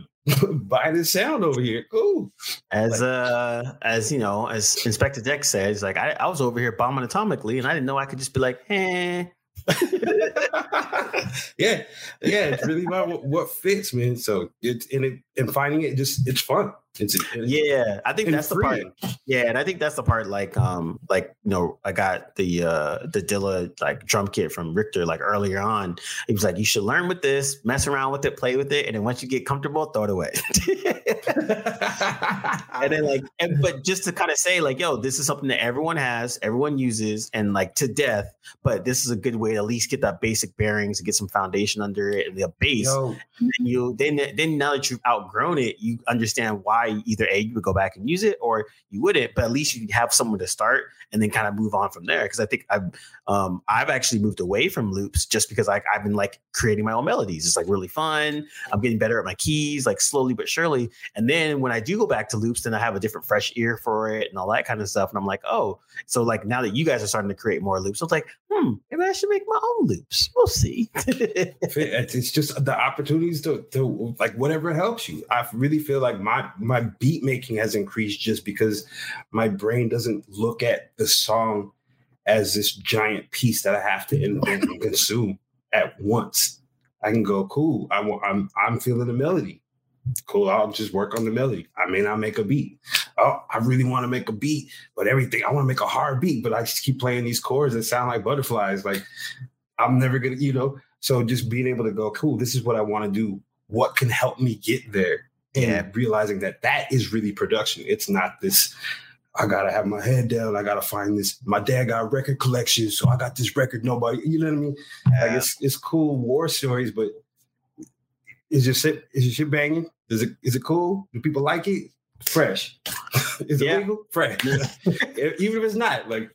buy this sound over here. Cool. As Inspector Deck says, like I was over here bombing atomically and I didn't know I could just be like, eh. yeah, it's really about what fits, man. So finding it, it's fun. I think that's the part. Yeah, and I think that's the part. I got the Dilla like drum kit from Richter like earlier on. He was like, you should learn with this, mess around with it, play with it, and then once you get comfortable, throw it away. And then but just to kind of say like, yo, this is something that everyone has, everyone uses, and like to death. But this is a good way to at least get that basic bearings and get some foundation under it and the base. Yo. And then then now that you've outgrown it, you understand why. Either A, you would go back and use it, or you wouldn't. But at least you have somewhere to start, and then kind of move on from there. Because I think I've actually moved away from loops just because I've been like creating my own melodies. It's like really fun. I'm getting better at my keys, like slowly but surely. And then when I do go back to loops, then I have a different fresh ear for it and all that kind of stuff. And I'm like, oh, so like now that you guys are starting to create more loops, I was like, maybe I should make my own loops. We'll see. It's just the opportunities to like whatever helps you. I really feel like my beat making has increased just because my brain doesn't look at the song as this giant piece that I have to invent and consume at once. I can go, cool. I'm feeling the melody. Cool. I'll just work on the melody. I may not make a beat. Oh, I really want to make a beat, but I want to make a hard beat, but I just keep playing these chords that sound like butterflies. Like I'm never going to, so just being able to go, cool, this is what I want to do. What can help me get there? And realizing that is really production. It's not this, I got to have my head down. I got to find this. My dad got record collections, so I got this record. Nobody, you know what I mean? Yeah. Like it's cool war stories, but is your shit banging? Is it cool? Do people like it? Fresh. Is it legal? Fresh. Even if it's not, like,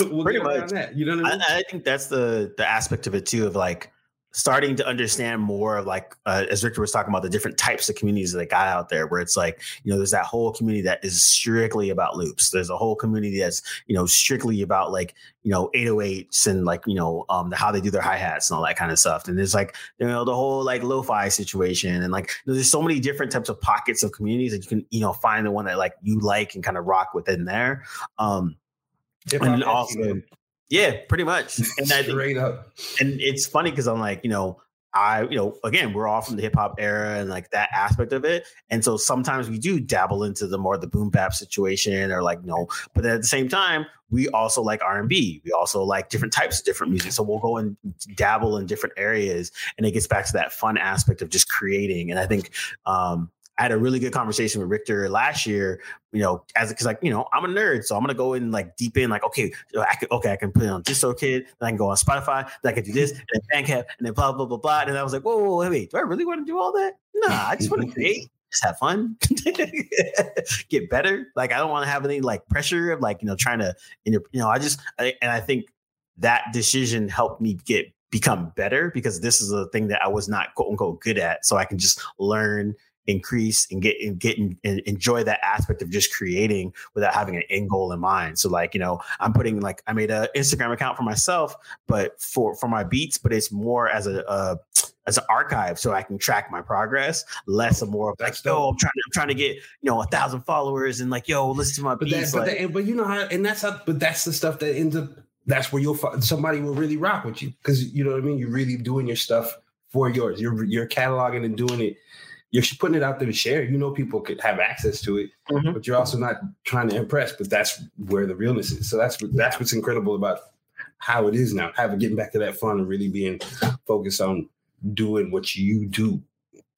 we'll pretty much. That. You know what I mean? I think that's the aspect of it too, of like, starting to understand more of like, as Richter was talking about, the different types of communities that got out there, where it's like, there's that whole community that is strictly about loops. There's a whole community that's, strictly about like, 808s and like, how they do their hi-hats and all that kind of stuff. And there's like, the whole like lo-fi situation. And like, there's so many different types of pockets of communities that you can, find the one that like you like and kind of rock within there. And also... Yeah, pretty much. And Straight up. And it's funny because I'm like, again, we're all from the hip hop era and like that aspect of it. And so sometimes we do dabble into the more the boom bap situation or like, no, but at the same time, we also like R&B. We also like different types of different music. So we'll go and dabble in different areas, and it gets back to that fun aspect of just creating. And I think, I had a really good conversation with Richter last year, because I'm a nerd, so I'm gonna go in like deep in, like I can put it on DistroKid, then I can go on Spotify, then I can do this, and then Bandcamp, and then blah blah blah blah. And I was like, whoa, wait, do I really want to do all that? Nah, I just want to create, just have fun, get better. Like I don't want to have any like pressure of like trying to, I think that decision helped me become better, because this is a thing that I was not quote unquote good at, so I can just learn. Increase and get and enjoy that aspect of just creating without having an end goal in mind. So like, I'm putting like, I made an Instagram account for myself, but for my beats, but it's more as an archive, so I can track my progress, less and more of like, yo, I'm trying to get 1,000 followers and like, yo, listen to my beats. That's the stuff that ends up, that's where you'll find somebody will really rock with you. Cause you know what I mean? You're really doing your stuff for yours. You're cataloging and doing it. you're putting it out there to share. You know, people could have access to it, mm-hmm. but you're also not trying to impress. But that's where the realness is. So that's what's incredible about how it is now. Getting back to that fun and really being focused on doing what you do.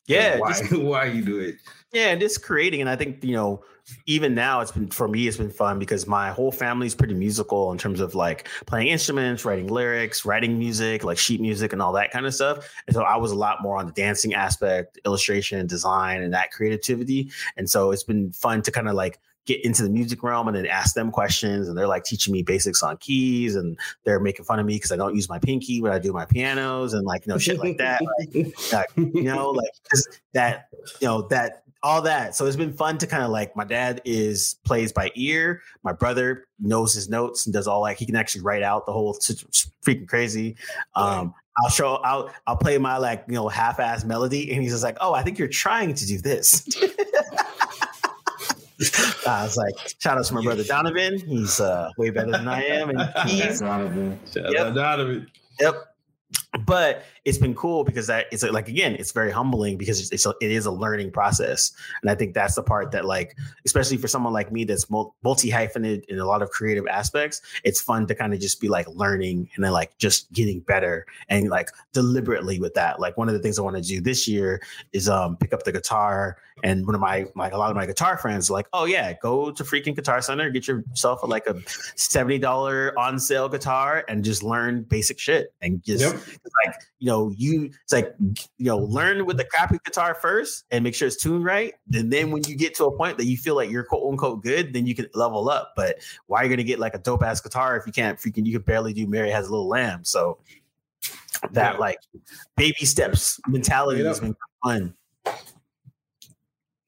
Yeah, why you do it? Yeah, and just creating. And I think, you know, even now it's been, for me, it's been fun because my whole family's pretty musical in terms of like playing instruments, writing lyrics, writing music, like sheet music and all that kind of stuff. And so I was a lot more on the dancing aspect, illustration, design, and that creativity. And so it's been fun to kind of like get into the music realm and then ask them questions. And they're like teaching me basics on keys, and they're making fun of me because I don't use my pinky when I do my pianos and like, you know, shit like that, like, you know, like that, you know, that, all that. So it's been fun to kind of like, my dad plays by ear. My brother knows his notes and does all, like, he can actually write out the whole, freaking crazy. I'll play my, like, you know, half-ass melody. And he's just like, oh, I think you're trying to do this. I was like, shout out to my brother Donovan. He's way better than I am. And he's Donovan. Yep. But it's been cool because it's like, again, it's very humbling because it is a learning process. And I think that's the part that, like, especially for someone like me that's multi-hyphenated in a lot of creative aspects, it's fun to kind of just be like learning and then like just getting better and like deliberately with that. Like, one of the things I want to do this year is pick up the guitar. And one of my, like, a lot of my guitar friends are like, oh yeah, go to freaking Guitar Center, get yourself like a $70 on sale guitar and just learn basic shit and just like, you know, learn with the crappy guitar first and make sure it's tuned right. And then when you get to a point that you feel like you're quote unquote good, then you can level up. But why are you going to get like a dope ass guitar if you can't freaking, you can barely do Mary Has a Little Lamb. So that like baby steps mentality has been fun.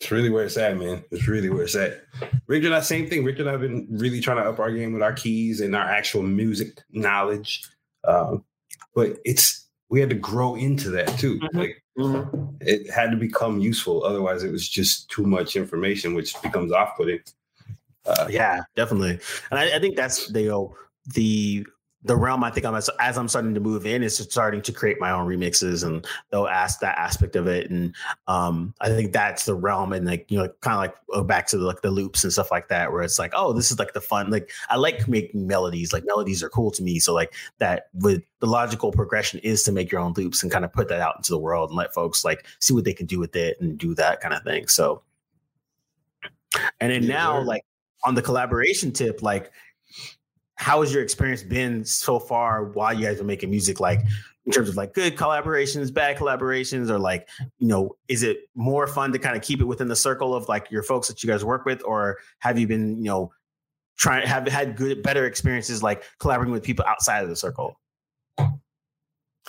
It's really where it's at, man. It's really where it's at. Rick and I, same thing. Rick and I have been really trying to up our game with our keys and our actual music knowledge. But we had to grow into that too. Mm-hmm. It had to become useful. Otherwise, it was just too much information, which becomes off-putting. Yeah, definitely. And I think that's the realm I think I'm starting to move in is starting to create my own remixes and they'll ask that aspect of it. And I think that's the realm, and like, you know, kind of like back to the loops and stuff like that, where it's like, oh, this is like the fun, like I like making melodies, like melodies are cool to me. So like that, with the logical progression is to make your own loops and kind of put that out into the world and let folks like see what they can do with it and do that kind of thing. So, and then now like on the collaboration tip, like, how has your experience been so far while you guys are making music? Like in terms of like good collaborations, bad collaborations, or like, you know, is it more fun to kind of keep it within the circle of like your folks that you guys work with, or have you been, you know, had better experiences, like collaborating with people outside of the circle?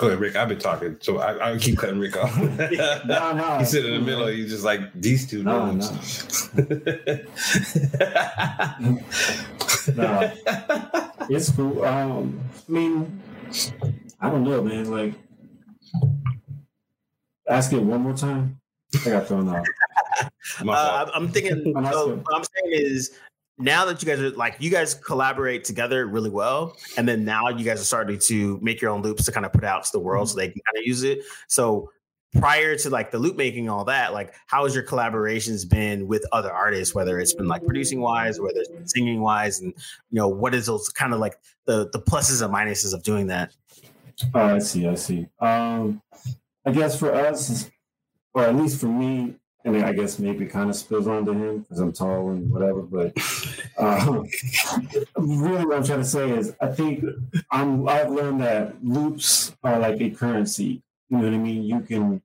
Okay, Rick, I've been talking, so I keep cutting Rick off. No. He's sitting in the middle. He's just like, these two nerds. No. It's cool. I mean, I don't know, man. Like, ask it one more time. I got thrown off. I'm thinking, so what I'm saying is, now that you guys are like, you guys collaborate together really well, and then now you guys are starting to make your own loops to kind of put out to the world so they can kind of use it. So prior to like the loop making, all that, like, how has your collaborations been with other artists, whether it's been like producing wise, whether it's been singing wise, and, you know, what is those kind of like the pluses and minuses of doing that? Oh, I see. I guess for us, or at least for me, and I guess maybe kind of spills onto him because I'm tall and whatever. But really, what I'm trying to say is, I think I've learned that loops are like a currency. You know what I mean? You can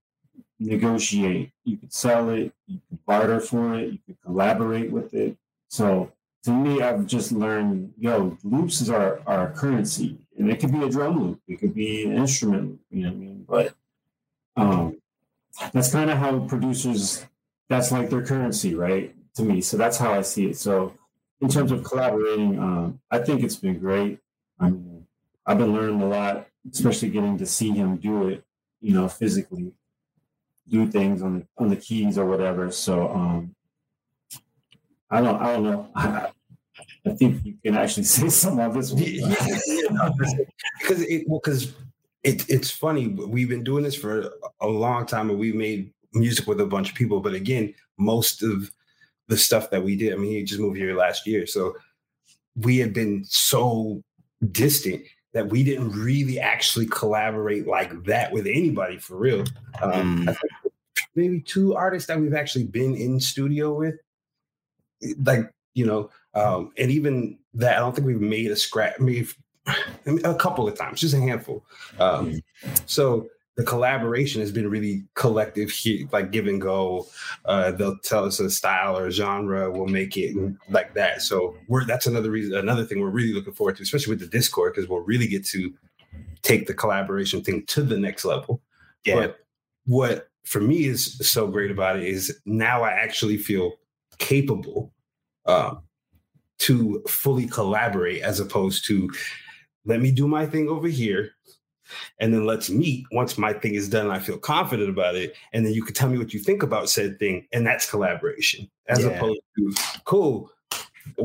negotiate, you can sell it, you can barter for it, you can collaborate with it. So to me, I've just learned, loops are a currency, and it could be a drum loop, it could be an instrument loop. You know what I mean? But that's kind of how producers. That's like their currency, right? To me. So that's how I see it. So in terms of collaborating, I think it's been great. I mean, I've been learning a lot, especially getting to see him do it, you know, physically do things on the keys or whatever. So I don't know. I think you can actually say some of this one. Because it's funny. We've been doing this for a long time, and we've made music with a bunch of people. But again, most of the stuff that we did, I mean, he just moved here last year. So we had been so distant that we didn't really actually collaborate like that with anybody for real. I think maybe two artists that we've actually been in studio with, like, you know, and even that, I don't think we've made a scrap, a couple of times, just a handful. So the collaboration has been really collective here, like give and go. They'll tell us a style or a genre, we'll make it like that. So that's another reason, another thing we're really looking forward to, especially with the Discord, because we'll really get to take the collaboration thing to the next level. Yeah. But what for me is so great about it is now I actually feel capable to fully collaborate, as opposed to let me do my thing over here and then let's meet once my thing is done. I feel confident about it. And then you can tell me what you think about said thing. And that's collaboration, as opposed to, cool,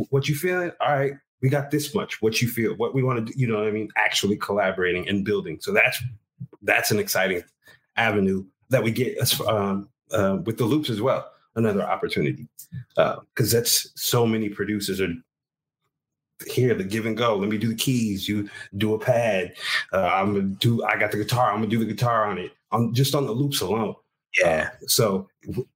what you feeling? All right, we got this much. What you feel, what we want to do, you know what I mean? Actually collaborating and building. So that's an exciting avenue that we get with the loops as well. Another opportunity, because that's so many producers are here, the give and go. Let me do the keys. You do a pad. I got the guitar. I'm gonna do the guitar on it. I'm just on the loops alone. Yeah. So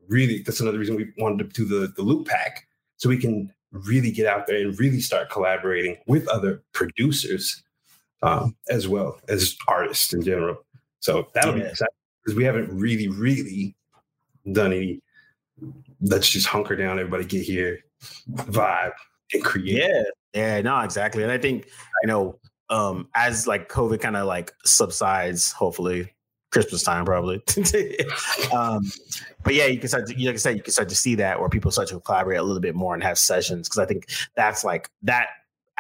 really, that's another reason we wanted to do the loop pack, so we can really get out there and really start collaborating with other producers, as well as artists in general. So that'll be exciting, because we haven't really done any. Let's just hunker down, everybody get here, vibe and create. No, exactly. And I think, you know, as like COVID kind of like subsides, hopefully Christmas time, probably. But yeah, you can start to, like I said, you can start to see that where people start to collaborate a little bit more and have sessions. Cause I think that's like that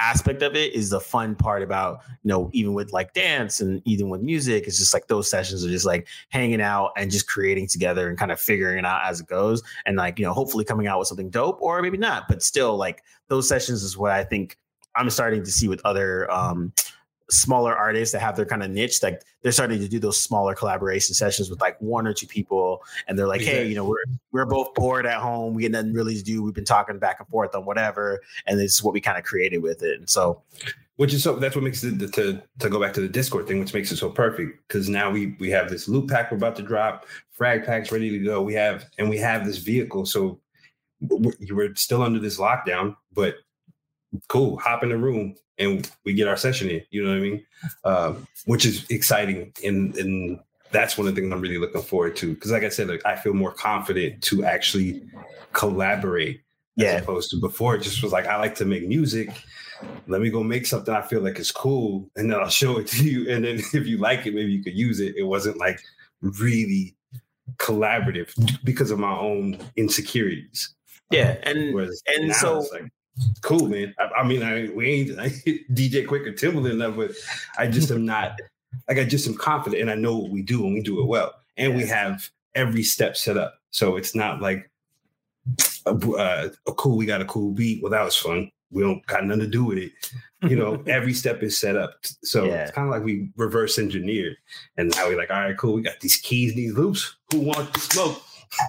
aspect of it is the fun part about, you know, even with like dance and even with music, it's just like those sessions are just like hanging out and just creating together and kind of figuring it out as it goes, and like, you know, hopefully coming out with something dope or maybe not, but still like those sessions is what I think I'm starting to see with other smaller artists that have their kind of niche. Like they're starting to do those smaller collaboration sessions with like one or two people, and they're like, hey, you know, we're both bored at home, we got nothing really to do, we've been talking back and forth on whatever, and this is what we kind of created with it. And so that's what makes it to go back to the Discord thing, which makes it so perfect, because now we have this loop pack we're about to drop, frag packs ready to go, we have this vehicle. So you were still under this lockdown, but cool, hop in the room and we get our session in, you know what I mean? Which is exciting. And that's one of the things I'm really looking forward to. Because like I said, like, I feel more confident to actually collaborate as opposed to before. It just was like, I like to make music. Let me go make something I feel like is cool, and then I'll show it to you. And then if you like it, maybe you could use it. It wasn't like really collaborative because of my own insecurities. Yeah. And so... cool, man. I mean, we ain't DJ Quick or Timbaland enough, but I just am not like, I just am confident and I know what we do and we do it well. And we have every step set up. So it's not like we got a cool beat. Well, that was fun. We don't got nothing to do with it. You know, every step is set up. So it's kind of like we reverse engineered. And now we're like, all right, cool. We got these keys, these loops. Who wants to smoke?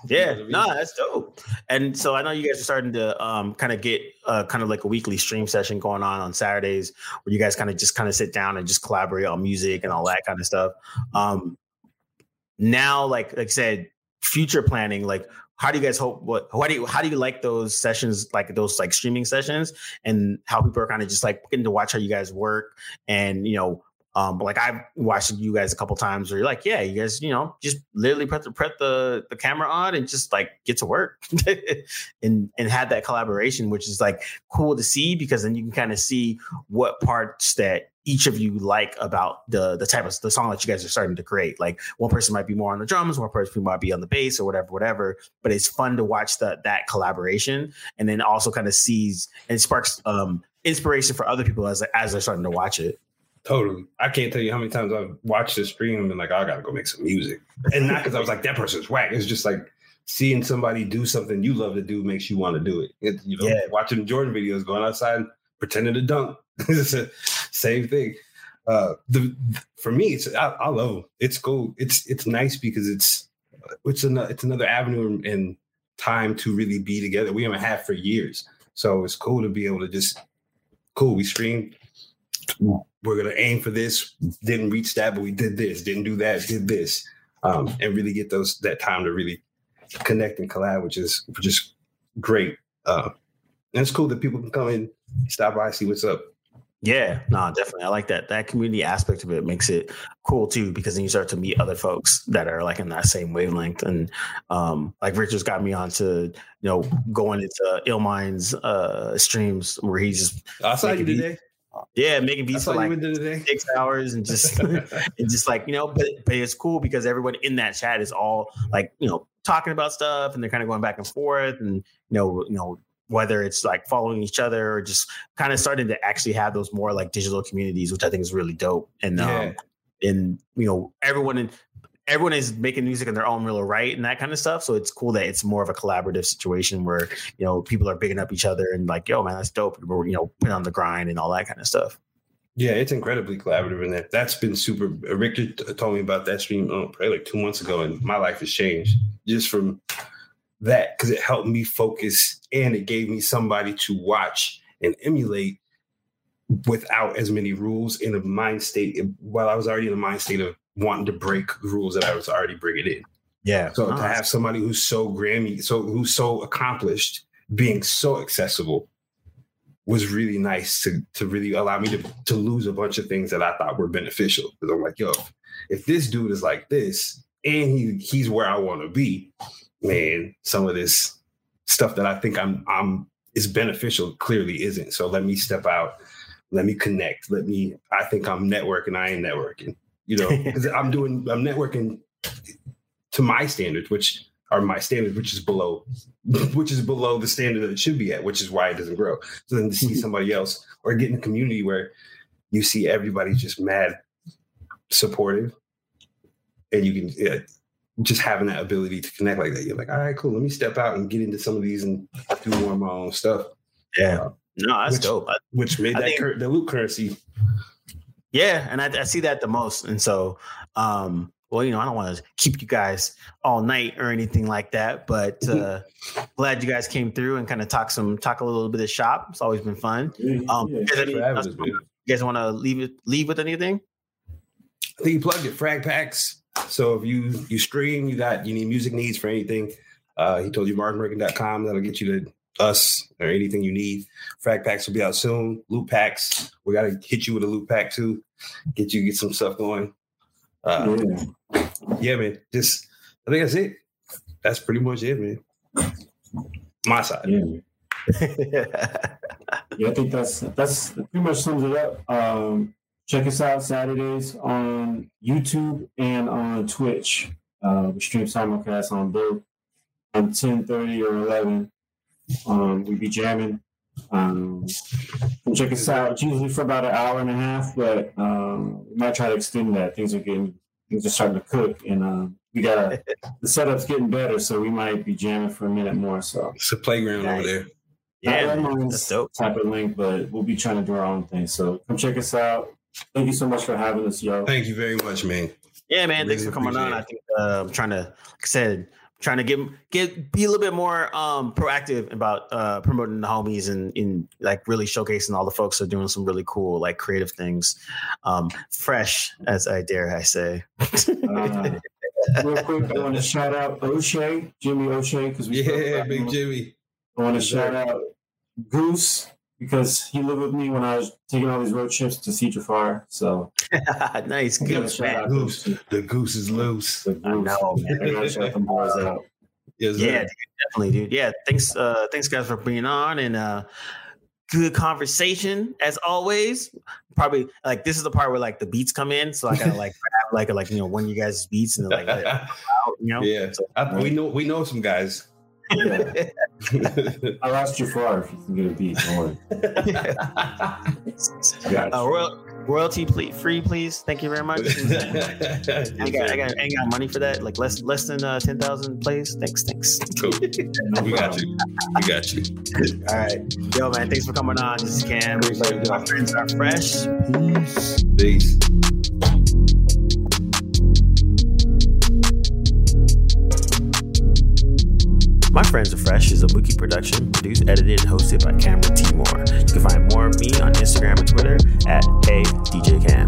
That's dope. And so I know you guys are starting to kind of get kind of like a weekly stream session going on Saturdays, where you guys kind of just kind of sit down and just collaborate on music and all that kind of stuff. Now, like I said, future planning, like how do you guys hope? How do you like those sessions, like those like streaming sessions, and how people are kind of just like getting to watch how you guys work, and you know. Like I've watched you guys a couple times where you're like, yeah, you guys, you know, just literally put the camera on and just like get to work and have that collaboration, which is like cool to see, because then you can kind of see what parts that each of you like about the type of the song that you guys are starting to create. Like one person might be more on the drums, one person might be on the bass or whatever, but it's fun to watch that collaboration, and then also kind of sees and sparks inspiration for other people as they're starting to watch it. Totally. I can't tell you how many times I've watched the stream and been like, I got to go make some music. And not because I was like, that person's whack. It's just like seeing somebody do something you love to do makes you want to do it. You know, watching Jordan videos, going outside, pretending to dunk. It's the same thing. For me, I love it. It's cool. It's nice because it's it's another avenue and time to really be together. We haven't had for years. So it's cool to be able to just, cool, we streamed. We're going to aim for this. Didn't reach that, but we did this. Didn't do that, did this. And really get that time to really connect and collab, which is just great. And it's cool that people can come in, stop by, see what's up. Yeah, no, definitely. I like that. That community aspect of it makes it cool too, because then you start to meet other folks that are like in that same wavelength. And like Richard's got me on to, you know, going into Ill Minds streams where he's just. I saw you today. Yeah, making beats for like 6 hours and just and just like, you know, but it's cool because everyone in that chat is all like, you know, talking about stuff and they're kind of going back and forth and, you know, whether it's like following each other or just kind of starting to actually have those more like digital communities, which I think is really dope. And, and you know, everyone is making music in their own real right and that kind of stuff. So it's cool that it's more of a collaborative situation where, you know, people are picking up each other and like, yo, man, that's dope. We're, you know, putting on the grind and all that kind of stuff. Yeah, it's incredibly collaborative. And that's been super. Rick told me about that stream probably like 2 months ago, and my life has changed just from that, because it helped me focus and it gave me somebody to watch and emulate without as many rules in a mind state. While I was already in a mind state of wanting to break the rules that I was already bringing in. Yeah. So to have somebody who's so Grammy, who's so accomplished, being so accessible was really nice to really allow me to lose a bunch of things that I thought were beneficial. Because I'm like, yo, if this dude is like this and he's where I want to be, man, some of this stuff that I think I'm is beneficial clearly isn't. So let me step out, let me connect, I think I'm networking, I ain't networking, you know, because I'm networking to my standards, which is below, the standard that it should be at, which is why it doesn't grow. So then to see somebody else or get in a community where you see everybody's just mad supportive and you can, just having that ability to connect like that, you're like, all right, cool. Let me step out and get into some of these and do more of my own stuff. Yeah, that's dope. Which made the loot currency. Yeah, and I see that the most. And so, well, you know, I don't want to keep you guys all night or anything like that, but glad you guys came through and kind of talk a little bit of shop. It's always been fun. You guys want to leave with anything? I think you plugged it. Frag packs. So if you stream, you need music needs for anything. He told you marsmergen.com. That'll get you to us or anything you need. Frag packs will be out soon. Loot packs. We got to hit you with a loot pack too. Get some stuff going. Yeah, man. I think that's it. That's pretty much it, man. My side. Yeah, man. Yeah, I think that's pretty much sums it up. Check us out Saturdays on YouTube and on Twitch. We stream simulcast on both on 10:30 or 11. We be jamming. Check us out. It's usually for about an hour and a half, but we might try to extend that. Things are starting to cook, and we got the setup's getting better, so we might be jamming for a minute more. So it's a playground over there. Yeah, that's dope. Type of link, but we'll be trying to do our own thing. So come check us out. Thank you so much for having us, yo. Thank you very much, man. Yeah, man. Really, thanks for coming on. I think I'm trying to, like I said, be a little bit more proactive about promoting the homies and like really showcasing all the folks that are doing some really cool, like creative things. Fresh, as I say. Real quick, I want to shout out O'Shea, Jimmy O'Shea, because we big Jimmy. I want to shout out Goose, because he lived with me when I was taking all these road trips to see Jafar. So nice. Good man. Goose. The goose is loose. I know, man. I gotta shout them boys out. Yes, yeah, dude, definitely, dude. Yeah. Thanks guys for being on, and good conversation as always. Probably like this is the part where like the beats come in, so I gotta like grab like you know one of you guys' beats and like let it out, you know. Yeah. So, we know some guys. Yeah. I'll ask Jafar if you can get a beat. Royalty free, please. Thank you very much. I ain't got money for that. Like less than 10,000 plays. Thanks. Cool. We got you. All right, yo, man. Thanks for coming on. This is Cam. My friends are fresh. Peace. My Friends Are Fresh is a Wookiee production, produced, edited, and hosted by Cameron T. Moore. You can find more of me on Instagram and Twitter at ADJCam.